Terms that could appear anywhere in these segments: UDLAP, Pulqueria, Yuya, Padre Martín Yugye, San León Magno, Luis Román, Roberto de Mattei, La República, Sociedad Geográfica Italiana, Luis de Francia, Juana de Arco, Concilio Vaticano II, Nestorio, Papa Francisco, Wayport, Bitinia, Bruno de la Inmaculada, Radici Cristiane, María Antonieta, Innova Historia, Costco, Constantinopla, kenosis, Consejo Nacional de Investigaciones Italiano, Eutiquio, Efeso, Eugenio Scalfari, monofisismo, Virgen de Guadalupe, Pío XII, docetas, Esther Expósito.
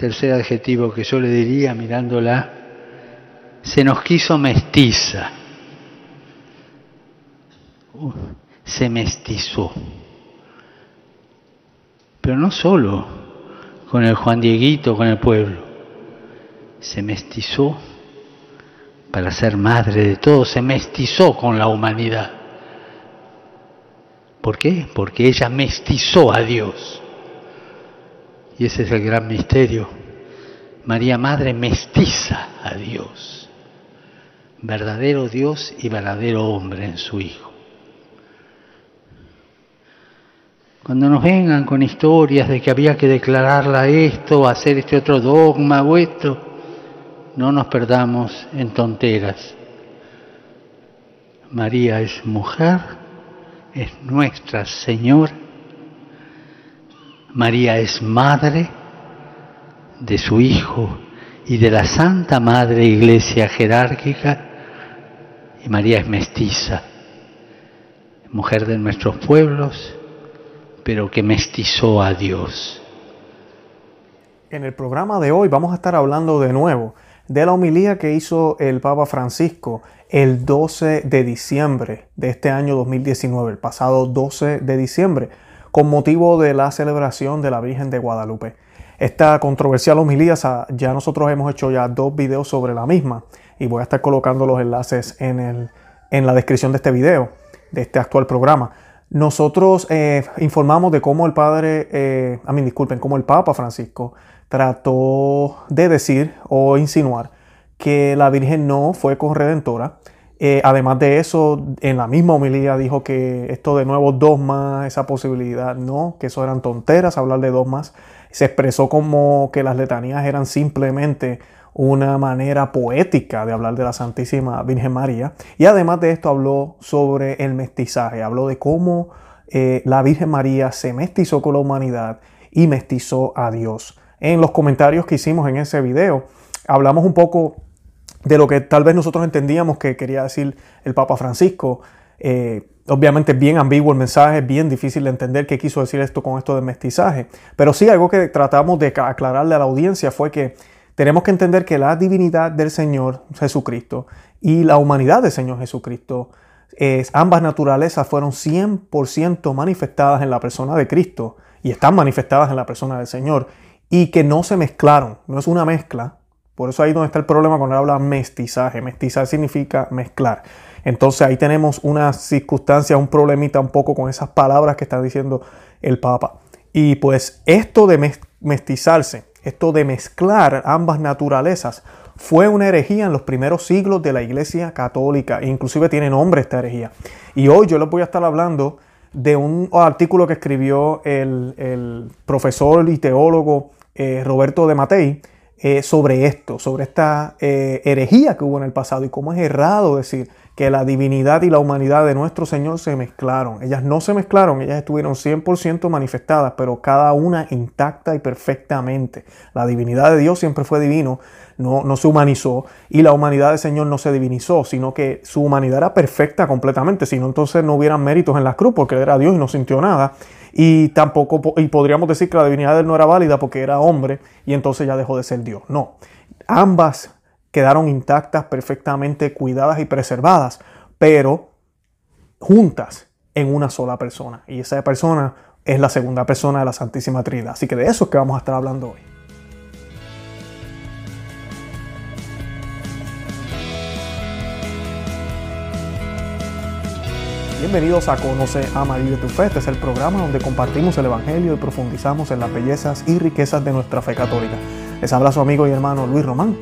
tercer adjetivo que yo le diría mirándola, se nos quiso mestiza. Se mestizó. Pero no solo con el Juan Dieguito, con el pueblo. Se mestizó para ser madre de todos, se mestizó con la humanidad. ¿Por qué? Porque ella mestizó a Dios. Y ese es el gran misterio. María Madre mestiza a Dios. Verdadero Dios y verdadero hombre en su Hijo. Cuando nos vengan con historias de que había que declararla esto, hacer este otro dogma o esto, no nos perdamos en tonteras. María es mujer, es nuestra Señora. María es madre de su Hijo y de la Santa Madre Iglesia jerárquica. Y María es mestiza, mujer de nuestros pueblos, pero que mestizó a Dios. En el programa de hoy vamos a estar hablando de nuevo de la homilía que hizo el Papa Francisco el 12 de diciembre de este año 2019, el pasado 12 de diciembre, con motivo de la celebración de la Virgen de Guadalupe. Esta controversial homilía, ya nosotros hemos hecho ya 2 videos sobre la misma y voy a estar colocando los enlaces en la descripción de este video, de este actual programa. Nosotros informamos de cómo cómo el Papa Francisco trató de decir o insinuar que la Virgen no fue corredentora. Además de eso, en la misma homilía dijo que esto de nuevo dogmas, esa posibilidad, no, que eso eran tonteras hablar de dogmas. Se expresó como que las letanías eran simplemente una manera poética de hablar de la Santísima Virgen María. Y además de esto habló sobre el mestizaje, habló de cómo la Virgen María se mestizó con la humanidad y mestizó a Dios. En los comentarios que hicimos en ese video hablamos un poco de lo que tal vez nosotros entendíamos que quería decir el Papa Francisco. Obviamente es bien ambiguo el mensaje, es bien difícil de entender qué quiso decir esto con esto del mestizaje. Pero sí, algo que tratamos de aclararle a la audiencia fue que tenemos que entender que la divinidad del Señor Jesucristo y la humanidad del Señor Jesucristo, ambas naturalezas fueron 100% manifestadas en la persona de Cristo y están manifestadas en la persona del Señor y que no se mezclaron, no es una mezcla. Por eso ahí es donde está el problema cuando habla mestizaje. Mestizar significa mezclar. Entonces ahí tenemos una circunstancia, un problemita un poco con esas palabras que está diciendo el Papa. Y pues esto de mestizarse, esto de mezclar ambas naturalezas fue una herejía en los primeros siglos de la Iglesia Católica. E inclusive tiene nombre esta herejía. Y hoy yo les voy a estar hablando de un artículo que escribió el profesor y teólogo Roberto de Mattei sobre esto, sobre esta herejía que hubo en el pasado y cómo es errado decir que la divinidad y la humanidad de nuestro Señor se mezclaron. Ellas no se mezclaron, ellas estuvieron 100% manifestadas, pero cada una intacta y perfectamente. La divinidad de Dios siempre fue divino, no se humanizó, y la humanidad del Señor no se divinizó, sino que su humanidad era perfecta completamente, si no entonces no hubieran méritos en la cruz, porque Él era Dios y no sintió nada, y podríamos decir que la divinidad de Él no era válida porque era hombre, y entonces ya dejó de ser Dios. No, ambas quedaron intactas, perfectamente cuidadas y preservadas, pero juntas en una sola persona. Y esa persona es la segunda persona de la Santísima Trinidad. Así que de eso es que vamos a estar hablando hoy. Bienvenidos a Conoce, Ama, Vive tu Fe. Este es el programa donde compartimos el Evangelio y profundizamos en las bellezas y riquezas de nuestra fe católica. Les habla su amigo y hermano Luis Román.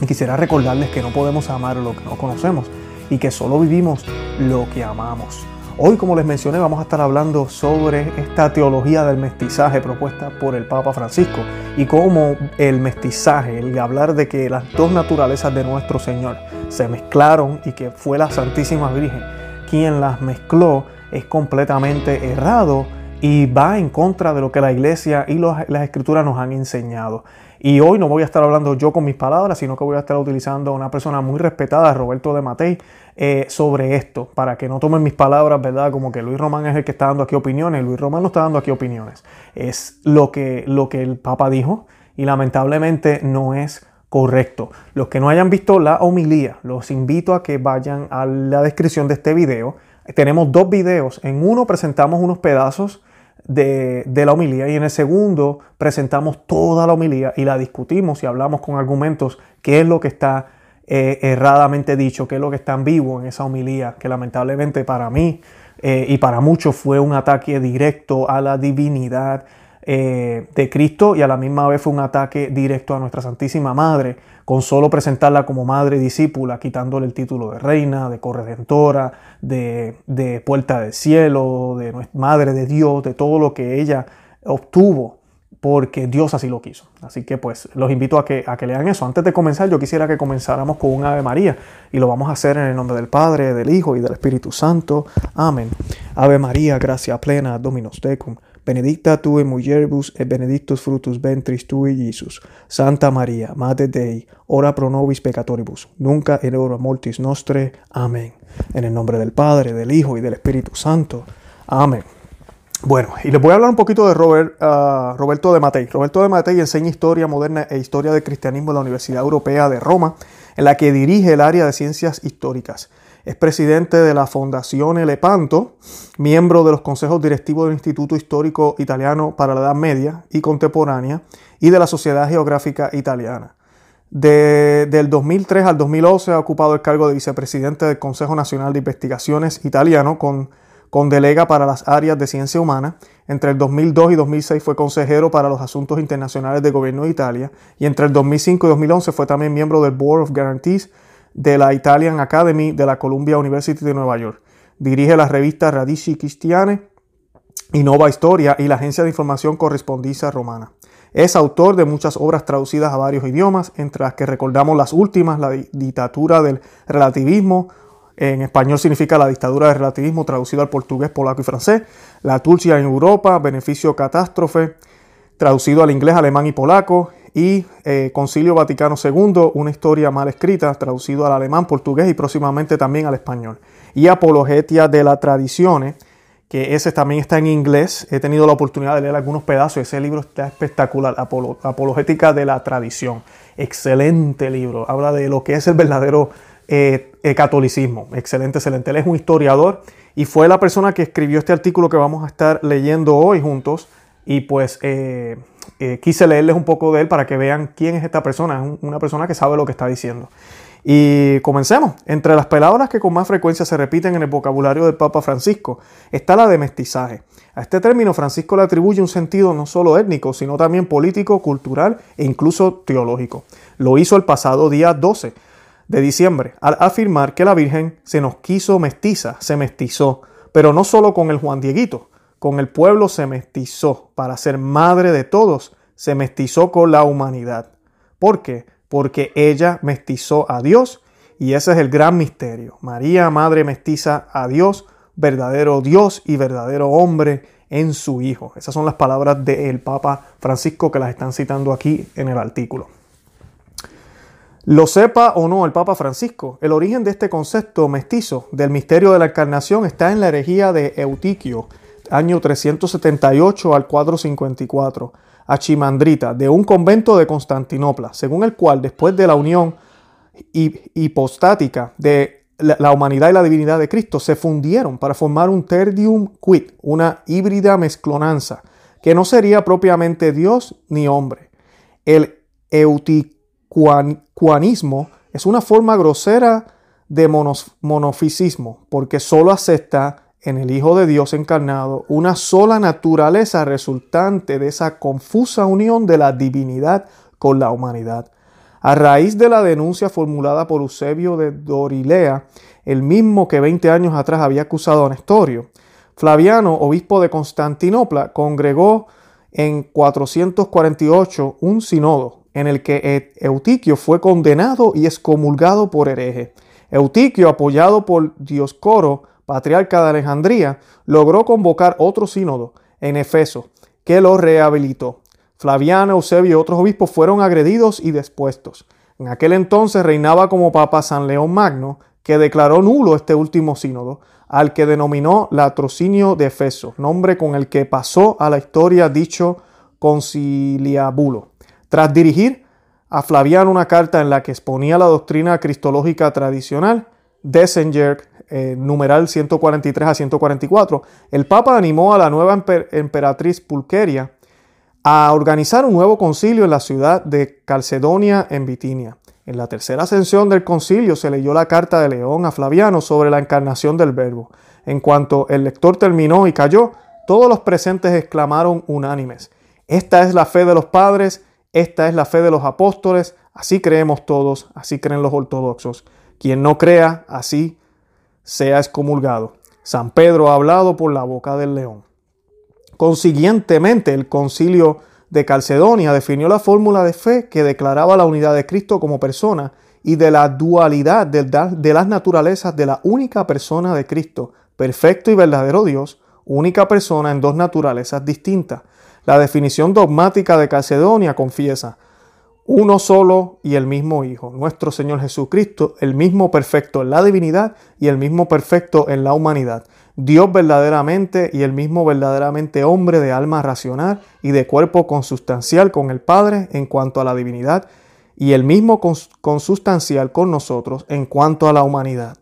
Y quisiera recordarles que no podemos amar lo que no conocemos y que solo vivimos lo que amamos. Hoy, como les mencioné, vamos a estar hablando sobre esta teología del mestizaje propuesta por el Papa Francisco y cómo el mestizaje, el hablar de que las dos naturalezas de nuestro Señor se mezclaron y que fue la Santísima Virgen quien las mezcló, es completamente errado y va en contra de lo que la Iglesia y las Escrituras nos han enseñado. Y hoy no voy a estar hablando yo con mis palabras, sino que voy a estar utilizando a una persona muy respetada, Roberto de Mattei, sobre esto, para que no tomen mis palabras, ¿verdad? Como que Luis Román es el que está dando aquí opiniones. Luis Román no está dando aquí opiniones. Es lo que el Papa dijo y lamentablemente no es correcto. Los que no hayan visto la homilía, los invito a que vayan a la descripción de este video. Tenemos dos videos. En uno presentamos unos pedazos de la homilía y en el segundo presentamos toda la homilía y la discutimos y hablamos con argumentos qué es lo que está erradamente dicho, qué es lo que está ambiguo en esa homilía, que lamentablemente para mí y para muchos fue un ataque directo a la divinidad de Cristo y a la misma vez fue un ataque directo a nuestra Santísima Madre, con solo presentarla como madre discípula, quitándole el título de reina, de corredentora, de puerta del cielo, de madre de Dios, de todo lo que ella obtuvo porque Dios así lo quiso. Así que pues los invito a que lean eso. Antes de comenzar, yo quisiera que comenzáramos con un Ave María y lo vamos a hacer en el nombre del Padre, del Hijo y del Espíritu Santo. Amén. Ave María, gracia plena, Dominus tecum. Benedicta tu in mulieribus et benedictus fructus ventris tui, Iesus. Santa María, Mater Dei, ora pro nobis peccatoribus, nunca et hora mortis nostre. Amén. En el nombre del Padre, del Hijo y del Espíritu Santo. Amén. Bueno, y les voy a hablar un poquito de Roberto de Mattei. Roberto de Mattei enseña historia moderna e historia del cristianismo en la Universidad Europea de Roma, en la que dirige el área de ciencias históricas. Es presidente de la Fundación Elepanto, miembro de los consejos directivos del Instituto Histórico Italiano para la Edad Media y Contemporánea y de la Sociedad Geográfica Italiana. Del 2003 al 2011 ha ocupado el cargo de vicepresidente del Consejo Nacional de Investigaciones Italiano con delega para las áreas de ciencia humana. Entre el 2002 y 2006 fue consejero para los asuntos internacionales del gobierno de Italia y entre el 2005 y 2011 fue también miembro del Board of Guarantees de la Italian Academy de la Columbia University de Nueva York. Dirige la revista Radici Cristiane, Innova Historia y la agencia de información Correspondencia Romana. Es autor de muchas obras traducidas a varios idiomas, entre las que recordamos las últimas, La dictadura del relativismo, en español significa La dictadura del relativismo, traducido al portugués, polaco y francés, La Turquía en Europa, Beneficio Catástrofe, traducido al inglés, alemán y polaco, y Concilio Vaticano II, una historia mal escrita, traducido al alemán, portugués y próximamente también al español. Y Apologetia de la Tradizione, que ese también está en inglés. He tenido la oportunidad de leer algunos pedazos. Ese libro está espectacular, Apologética de la Tradición. Excelente libro. Habla de lo que es el verdadero catolicismo. Excelente, excelente. Él es un historiador y fue la persona que escribió este artículo que vamos a estar leyendo hoy juntos. Y pues quise leerles un poco de él para que vean quién es esta persona. Es una persona que sabe lo que está diciendo. Y comencemos. Entre las palabras que con más frecuencia se repiten en el vocabulario del Papa Francisco está la de mestizaje. A este término Francisco le atribuye un sentido no solo étnico, sino también político, cultural e incluso teológico. Lo hizo el pasado día 12 de diciembre al afirmar que la Virgen se nos quiso mestiza, se mestizó, pero no solo con el Juan Dieguito. Con el pueblo se mestizó para ser madre de todos, se mestizó con la humanidad. ¿Por qué? Porque ella mestizó a Dios y ese es el gran misterio. María, madre mestiza a Dios, verdadero Dios y verdadero hombre en su Hijo. Esas son las palabras del Papa Francisco que las están citando aquí en el artículo. Lo sepa o no el Papa Francisco, el origen de este concepto mestizo del misterio de la encarnación está en la herejía de Eutiquio, año 378 al 454, achimandrita, de un convento de Constantinopla, según el cual, después de la unión hipostática de la humanidad y la divinidad de Cristo, se fundieron para formar un tertium quid, una híbrida mezclonanza, que no sería propiamente Dios ni hombre. El euticuanismo es una forma grosera de monofisismo, porque solo acepta en el Hijo de Dios encarnado, una sola naturaleza resultante de esa confusa unión de la divinidad con la humanidad. A raíz de la denuncia formulada por Eusebio de Dorilea, el mismo que 20 años atrás había acusado a Nestorio, Flaviano, obispo de Constantinopla, congregó en 448 un sínodo en el que Eutiquio fue condenado y excomulgado por hereje. Eutiquio, apoyado por Dioscoro, patriarca de Alejandría, logró convocar otro sínodo en Efeso, que lo rehabilitó. Flaviano, Eusebio y otros obispos fueron agredidos y depuestos. En aquel entonces reinaba como papa San León Magno, que declaró nulo este último sínodo, al que denominó Latrocinio de Efeso, nombre con el que pasó a la historia dicho conciliábulo. Tras dirigir a Flaviano una carta en la que exponía la doctrina cristológica tradicional, Dessenger, numeral 143 a 144, el Papa animó a la nueva emperatriz Pulqueria a organizar un nuevo concilio en la ciudad de Calcedonia, en Bitinia. En la tercera ascensión del concilio se leyó la carta de León a Flaviano sobre la encarnación del Verbo. En cuanto el lector terminó y calló, todos los presentes exclamaron unánimes: «Esta es la fe de los padres, esta es la fe de los apóstoles, así creemos todos, así creen los ortodoxos. Quien no crea, así sea excomulgado. San Pedro ha hablado por la boca del león». Consiguientemente, el concilio de Calcedonia definió la fórmula de fe que declaraba la unidad de Cristo como persona y de la dualidad de las naturalezas de la única persona de Cristo, perfecto y verdadero Dios, única persona en dos naturalezas distintas. La definición dogmática de Calcedonia confiesa: uno solo y el mismo Hijo, nuestro Señor Jesucristo, el mismo perfecto en la divinidad y el mismo perfecto en la humanidad, Dios verdaderamente y el mismo verdaderamente hombre de alma racional y de cuerpo consustancial con el Padre en cuanto a la divinidad y el mismo consustancial con nosotros en cuanto a la humanidad,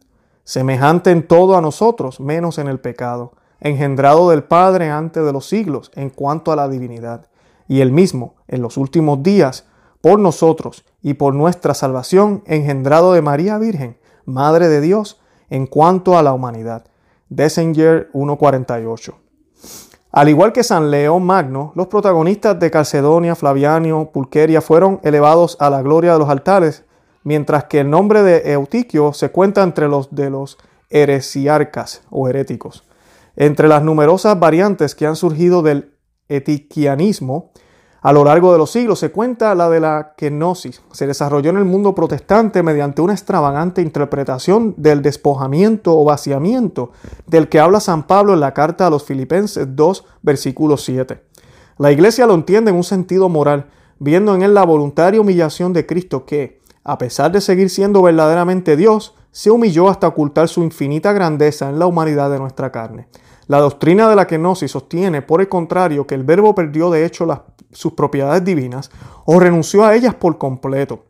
semejante en todo a nosotros menos en el pecado, engendrado del Padre antes de los siglos en cuanto a la divinidad y el mismo en los últimos días por nosotros y por nuestra salvación, engendrado de María Virgen, Madre de Dios, en cuanto a la humanidad. Dessenger 1.48. Al igual que San León Magno, los protagonistas de Calcedonia, Flaviano, Pulqueria fueron elevados a la gloria de los altares, mientras que el nombre de Eutiquio se cuenta entre los de los heresiarcas o heréticos. Entre las numerosas variantes que han surgido del etiquianismo a lo largo de los siglos se cuenta la de la kenosis. Se desarrolló en el mundo protestante mediante una extravagante interpretación del despojamiento o vaciamiento del que habla San Pablo en la carta a los Filipenses 2, versículo 7. La Iglesia lo entiende en un sentido moral, viendo en él la voluntaria humillación de Cristo que, a pesar de seguir siendo verdaderamente Dios, se humilló hasta ocultar su infinita grandeza en la humanidad de nuestra carne. La doctrina de la kenosis sostiene, por el contrario, que el Verbo perdió de hecho sus propiedades divinas o renunció a ellas por completo.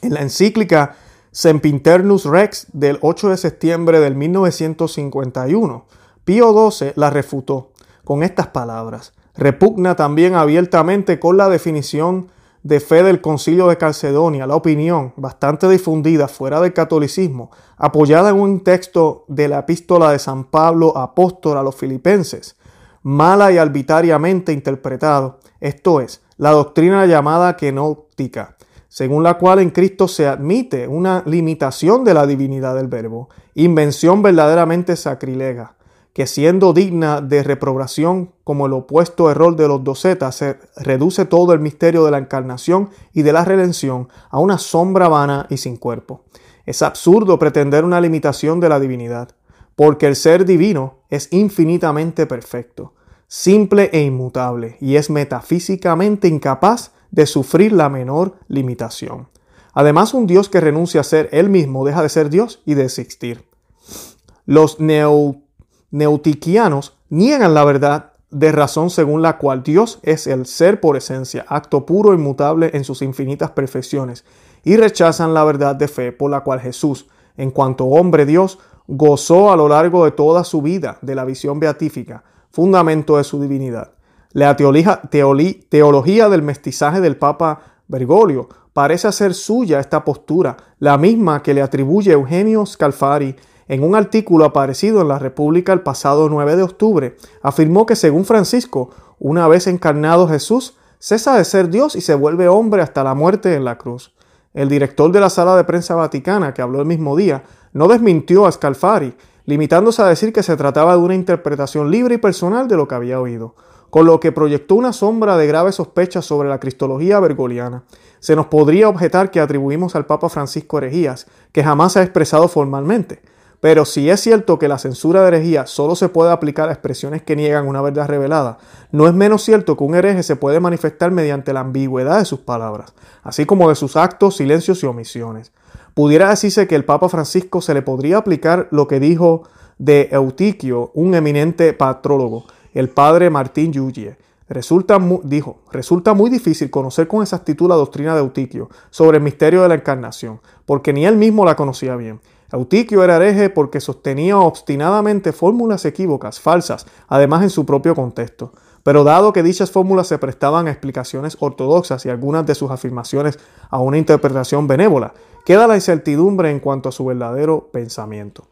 En la encíclica Sempiternus Rex del 8 de septiembre de 1951, Pío XII la refutó con estas palabras: «Repugna también abiertamente con la definición de fe del Concilio de Calcedonia la opinión, bastante difundida fuera del catolicismo, apoyada en un texto de la epístola de San Pablo apóstol a los Filipenses, mala y arbitrariamente interpretado, esto es, la doctrina llamada kenóptica, según la cual en Cristo se admite una limitación de la divinidad del Verbo, invención verdaderamente sacrilega, que siendo digna de reprobación como el opuesto error de los docetas, se reduce todo el misterio de la encarnación y de la redención a una sombra vana y sin cuerpo. Es absurdo pretender una limitación de la divinidad, porque el ser divino es infinitamente perfecto, simple e inmutable, y es metafísicamente incapaz de sufrir la menor limitación. Además, un Dios que renuncia a ser él mismo deja de ser Dios y de existir. Los neutiquianos niegan la verdad de razón según la cual Dios es el ser por esencia, acto puro e inmutable en sus infinitas perfecciones, y rechazan la verdad de fe por la cual Jesús, en cuanto hombre Dios, gozó a lo largo de toda su vida de la visión beatífica, fundamento de su divinidad. La teología del mestizaje del Papa Bergoglio parece hacer suya esta postura, la misma que le atribuye Eugenio Scalfari. En un artículo aparecido en La República el pasado 9 de octubre, afirmó que según Francisco, una vez encarnado Jesús, cesa de ser Dios y se vuelve hombre hasta la muerte en la cruz. El director de la Sala de Prensa Vaticana, que habló el mismo día, no desmintió a Scalfari, limitándose a decir que se trataba de una interpretación libre y personal de lo que había oído, con lo que proyectó una sombra de graves sospechas sobre la cristología bergoliana. Se nos podría objetar que atribuimos al Papa Francisco herejías que jamás se ha expresado formalmente. Pero si es cierto que la censura de herejía solo se puede aplicar a expresiones que niegan una verdad revelada, no es menos cierto que un hereje se puede manifestar mediante la ambigüedad de sus palabras, así como de sus actos, silencios y omisiones. Pudiera decirse que el Papa Francisco se le podría aplicar lo que dijo de Eutiquio, un eminente patrólogo, el Padre Martín Yugye. Resulta muy difícil conocer con exactitud la doctrina de Eutiquio sobre el misterio de la encarnación, porque ni él mismo la conocía bien. Eutiquio era hereje porque sostenía obstinadamente fórmulas equívocas, falsas, además en su propio contexto. Pero dado que dichas fórmulas se prestaban a explicaciones ortodoxas y algunas de sus afirmaciones a una interpretación benévola, queda la incertidumbre en cuanto a su verdadero pensamiento.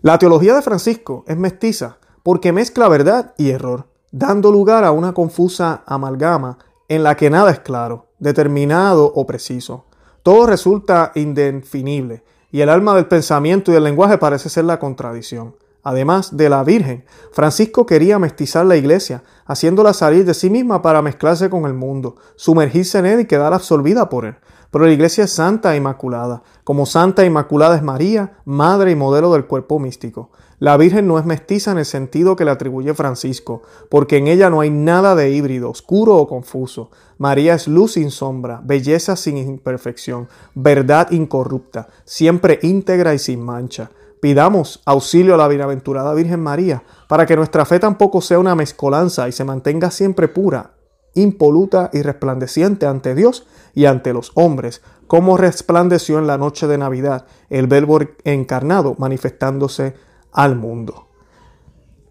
La teología de Francisco es mestiza porque mezcla verdad y error, dando lugar a una confusa amalgama en la que nada es claro, determinado o preciso. Todo resulta indefinible y el alma del pensamiento y del lenguaje parece ser la contradicción. Además de la Virgen, Francisco quería mestizar la Iglesia, haciéndola salir de sí misma para mezclarse con el mundo, sumergirse en él y quedar absorbida por él. Pero la Iglesia es santa e inmaculada, como santa e inmaculada es María, madre y modelo del cuerpo místico. La Virgen no es mestiza en el sentido que le atribuye Francisco, porque en ella no hay nada de híbrido, oscuro o confuso. María es luz sin sombra, belleza sin imperfección, verdad incorrupta, siempre íntegra y sin mancha. Pidamos auxilio a la bienaventurada Virgen María para que nuestra fe tampoco sea una mezcolanza y se mantenga siempre pura, impoluta y resplandeciente ante Dios y ante los hombres, como resplandeció en la noche de Navidad el Verbo encarnado manifestándose al mundo.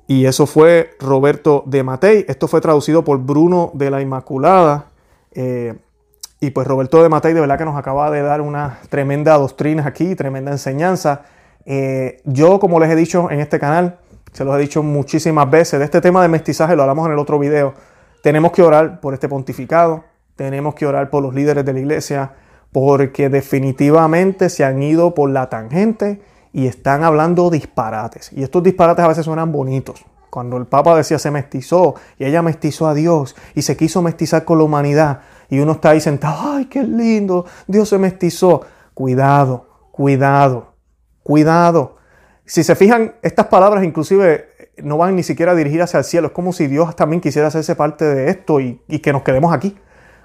Y eso fue Roberto de Mattei. Esto fue traducido por Bruno de la Inmaculada. Y pues Roberto de Mattei de verdad que nos acaba de dar una tremenda doctrina aquí, tremenda enseñanza. Yo, como les he dicho en este canal, se los he dicho muchísimas veces, de este tema de mestizaje lo hablamos en el otro video. Tenemos que orar por este pontificado, tenemos que orar por los líderes de la Iglesia, porque definitivamente se han ido por la tangente y están hablando disparates. Y estos disparates a veces suenan bonitos. Cuando el Papa decía se mestizó y ella mestizó a Dios y se quiso mestizar con la humanidad y uno está ahí sentado, ¡ay, qué lindo! Dios se mestizó. Cuidado, cuidado, cuidado. Si se fijan, estas palabras inclusive no van ni siquiera a dirigir hacia el cielo. Es como si Dios también quisiera hacerse parte de esto y que nos quedemos aquí.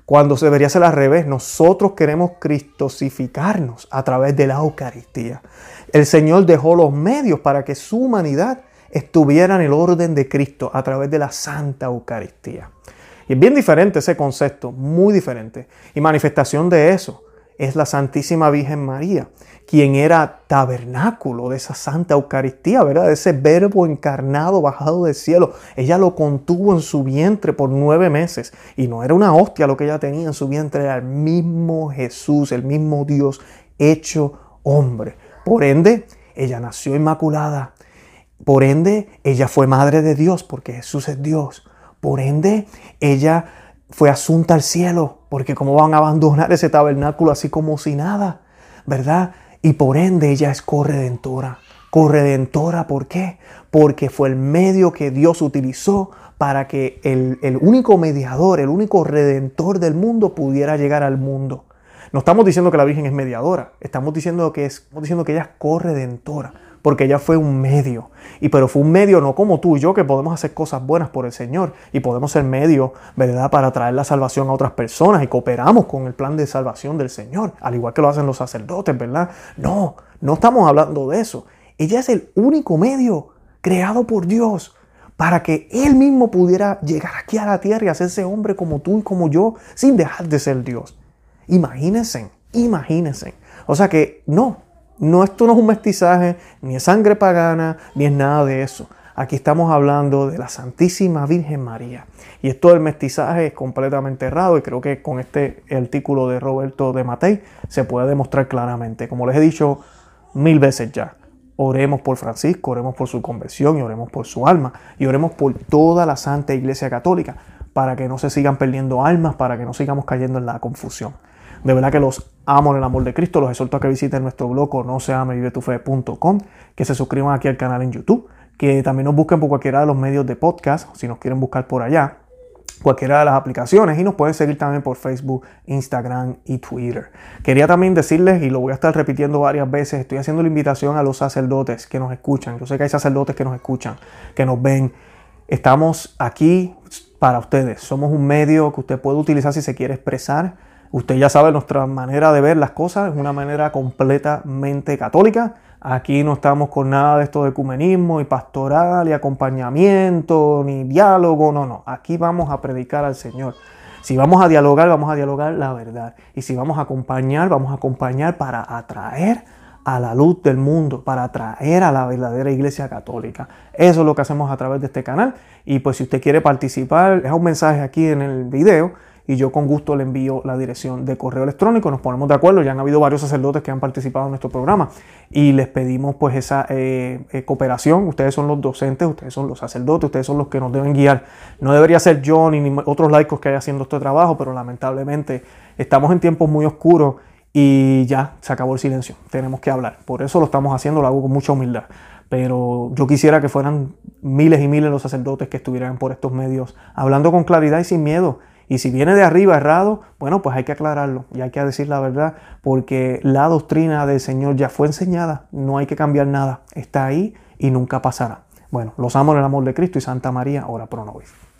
Cuando se debería ser al revés, nosotros queremos cristosificarnos a través de la Eucaristía. El Señor dejó los medios para que su humanidad estuviera en el orden de Cristo a través de la Santa Eucaristía. Y es bien diferente ese concepto, muy diferente. Y manifestación de eso es la Santísima Virgen María, quien era tabernáculo de esa Santa Eucaristía, ¿verdad? De ese Verbo encarnado bajado del cielo. Ella lo contuvo en su vientre por 9 meses y no era una hostia lo que ella tenía en su vientre, era el mismo Jesús, el mismo Dios hecho hombre. Por ende, ella nació inmaculada. Por ende, ella fue madre de Dios porque Jesús es Dios. Por ende, ella fue asunta al cielo porque cómo van a abandonar ese tabernáculo así como si nada, ¿verdad? Y por ende ella es corredentora. ¿Corredentora por qué? Porque fue el medio que Dios utilizó para que el único mediador, el único redentor del mundo pudiera llegar al mundo. No estamos diciendo que la Virgen es mediadora, estamos diciendo que ella es corredentora, porque ella fue un medio. Pero fue un medio no como tú y yo, que podemos hacer cosas buenas por el Señor y podemos ser medio, ¿verdad?, para traer la salvación a otras personas y cooperamos con el plan de salvación del Señor, al igual que lo hacen los sacerdotes, ¿verdad? No estamos hablando de eso. Ella es el único medio creado por Dios para que Él mismo pudiera llegar aquí a la tierra y hacerse hombre como tú y como yo, sin dejar de ser Dios. Imagínense. O sea que esto no es un mestizaje, ni es sangre pagana, ni es nada de eso. Aquí estamos hablando de la Santísima Virgen María. Y esto del mestizaje es completamente errado y creo que con este artículo de Roberto de Mattei se puede demostrar claramente. Como les he dicho 1000 veces ya, oremos por Francisco, oremos por su conversión y oremos por su alma. Y oremos por toda la Santa Iglesia Católica para que no se sigan perdiendo almas, para que no sigamos cayendo en la confusión. De verdad que los amo en el amor de Cristo. Los exhorto a que visiten nuestro blog conoceamevivetufe.com, que se suscriban aquí al canal en YouTube, que también nos busquen por cualquiera de los medios de podcast, si nos quieren buscar por allá, cualquiera de las aplicaciones, y nos pueden seguir también por Facebook, Instagram y Twitter. Quería también decirles, y lo voy a estar repitiendo varias veces, estoy haciendo la invitación a los sacerdotes que nos escuchan. Yo sé que hay sacerdotes que nos escuchan, que nos ven. Estamos aquí para ustedes. Somos un medio que usted puede utilizar si se quiere expresar. Usted ya sabe, nuestra manera de ver las cosas es una manera completamente católica. Aquí no estamos con nada de esto de ecumenismo y pastoral y acompañamiento ni diálogo, no, no. Aquí vamos a predicar al Señor. Si vamos a dialogar la verdad. Y si vamos a acompañar para atraer a la luz del mundo, para atraer a la verdadera Iglesia Católica. Eso es lo que hacemos a través de este canal. Y pues si usted quiere participar, deja un mensaje aquí en el video y yo con gusto le envío la dirección de correo electrónico. Nos ponemos de acuerdo. Ya han habido varios sacerdotes que han participado en nuestro programa y les pedimos pues esa cooperación. Ustedes son los docentes, ustedes son los sacerdotes, ustedes son los que nos deben guiar. No debería ser yo ni otros laicos que haya haciendo este trabajo, pero lamentablemente estamos en tiempos muy oscuros y ya se acabó el silencio. Tenemos que hablar. Por eso lo estamos haciendo, lo hago con mucha humildad. Pero yo quisiera que fueran miles y miles los sacerdotes que estuvieran por estos medios hablando con claridad y sin miedo. Y si viene de arriba errado, bueno, pues hay que aclararlo y hay que decir la verdad, porque la doctrina del Señor ya fue enseñada, no hay que cambiar nada, está ahí y nunca pasará. Bueno, los amo en el amor de Cristo y Santa María, ora pro nobis.